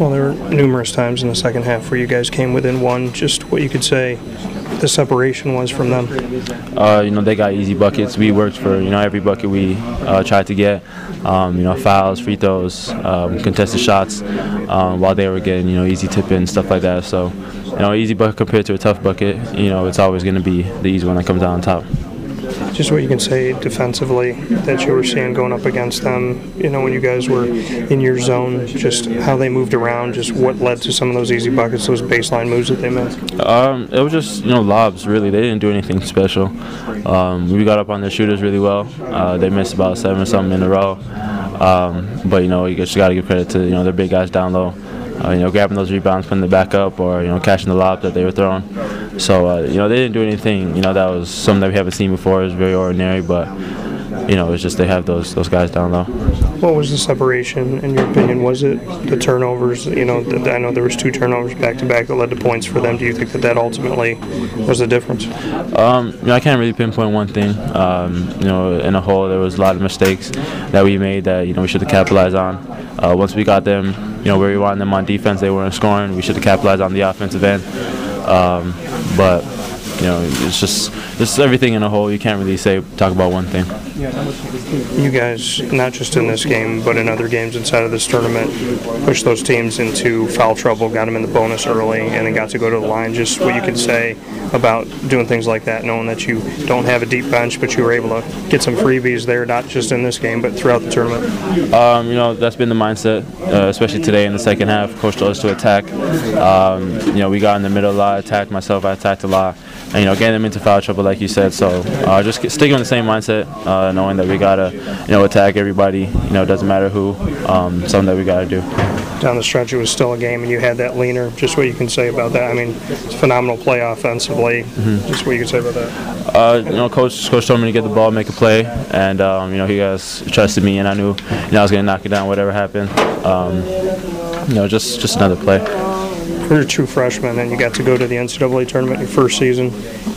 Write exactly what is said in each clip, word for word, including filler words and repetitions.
Well, there were numerous times in the second half where you guys came within one. Just what you could say the separation was from them. Uh, you know, they got easy buckets. We worked for, you know, every bucket we uh, tried to get. Um, you know, fouls, free throws, um, contested shots, um, while they were getting, you know, easy tip-ins, stuff like that. So, you know, easy bucket compared to a tough bucket, you know, it's always going to be the easy one that comes out on top. Just what you can say defensively that you were seeing going up against them, you know, when you guys were in your zone, just how they moved around, just what led to some of those easy buckets, those baseline moves that they made? Um, it was just, you know, lobs, really. They didn't do anything special. Um, we got up on their shooters really well. Uh, they missed about seven or something in a row. Um, but, you know, you just got to give credit to, you know, their big guys down low. Uh, you know, grabbing those rebounds, putting it back up, or, you know, catching the lob that they were throwing. So, uh, you know, they didn't do anything, you know, that was something that we haven't seen before. It was very ordinary, but, you know, it's just they have those those guys down low. What was the separation, in your opinion? Was it the turnovers? You know, th I know there was two turnovers back-to-back that led to points for them. Do you think that that ultimately was the difference? Um, you know, I can't really pinpoint one thing. Um, you know, in a whole, there was a lot of mistakes that we made that, you know, we should have capitalized on. Uh, once we got them, you know, where we wanted them on defense, they weren't scoring. We should have capitalized on the offensive end. Um, but, you know, it's just this is everything in a whole. You can't really say talk about one thing. You guys, not just in this game, but in other games inside of this tournament, pushed those teams into foul trouble, got them in the bonus early, and then got to go to the line. Just what you could say about doing things like that, knowing that you don't have a deep bench, but you were able to get some freebies there, not just in this game, but throughout the tournament. Um, you know, that's been the mindset, uh, especially today in the second half. Coach told us to attack. Um, you know, we got in the middle a lot, attacked myself, I attacked a lot. And, you know, getting them into foul trouble, like you said. So uh, just sticking on the same mindset, uh, knowing that we gotta, you know, attack everybody. You know, it doesn't matter who. Um, something that we gotta do. Down the stretch, it was still a game, and you had that leaner. Just what you can say about that. I mean, it's a phenomenal play offensively. Mm-hmm. Just what you can say about that. Uh, you know, coach, coach told me to get the ball, make a play, and um, you know, he guys trusted me, and I knew, you know, I was gonna knock it down, whatever happened. Um, you know, just just another play. You're a true freshman, and you got to go to the N C double A tournament your first season.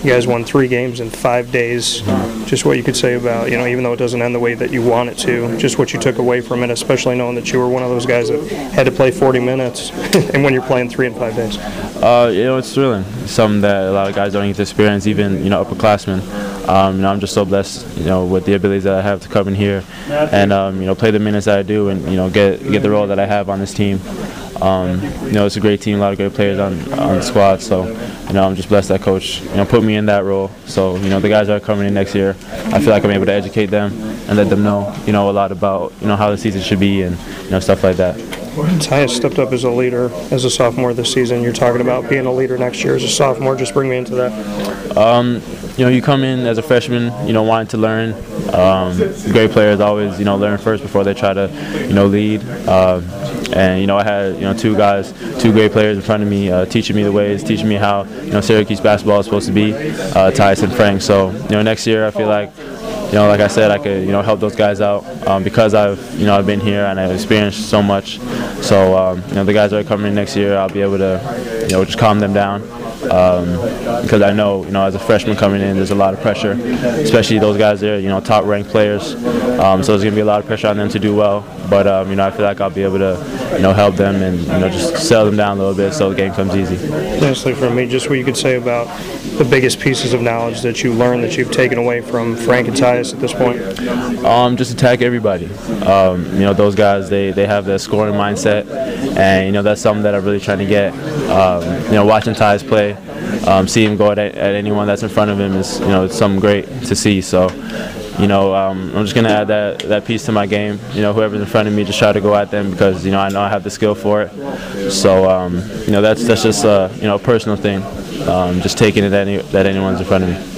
You guys won three games in five days. Just what you could say about, you know, even though it doesn't end the way that you want it to, just what you took away from it, especially knowing that you were one of those guys that had to play forty minutes, and when you're playing three in five days. Uh, you know, it's thrilling. Something that a lot of guys don't get to experience, even, you know, upperclassmen. Um, you know, I'm just so blessed, you know, with the abilities that I have to come in here and, um, you know, play the minutes that I do and, you know, get get the role that I have on this team. Um, you know, it's a great team, a lot of great players on, on the squad. So, you know, I'm just blessed that coach, you know, put me in that role. So, you know, the guys that are coming in next year, I feel like I'm able to educate them and let them know, you know, a lot about, you know, how the season should be and, you know, stuff like that. Tyus stepped up as a leader as a sophomore this season. You're talking about being a leader next year as a sophomore. Just bring me into that. Um, you know, you come in as a freshman, you know, wanting to learn. Um, great players always, you know, learn first before they try to, you know, lead. Uh, and, you know, I had, you know, two guys, two great players in front of me uh, teaching me the ways, teaching me how, you know, Syracuse basketball is supposed to be, uh, Tyus and Frank. So, you know, next year I feel like, you know, like I said, I could, you know, help those guys out um, because I've, you know, I've been here and I've experienced so much. So, um, you know, the guys that are coming in next year, I'll be able to, you know, just calm them down um, because I know, you know, as a freshman coming in, there's a lot of pressure, especially those guys there, you know, top-ranked players. Um, so there's going to be a lot of pressure on them to do well. But, um, you know, I feel like I'll be able to, you know, help them and, you know, just settle them down a little bit so the game comes easy. Lastly for me, just what you could say about the biggest pieces of knowledge that you learned that you've taken away from Frank and Tyus at this point? Um, just attack everybody. Um, you know, those guys, they, they have that scoring mindset, and, you know, that's something that I'm really trying to get. Um, you know, watching Tyus play, um, see him go at, at anyone that's in front of him is, you know, it's something great to see. So, you know, um, I'm just going to add that, that piece to my game. You know, whoever's in front of me, just try to go at them because, you know, I know I have the skill for it. So, um, you know, that's, that's just, uh, you know, a personal thing. Um, just taking it that, any, that anyone's in front of me.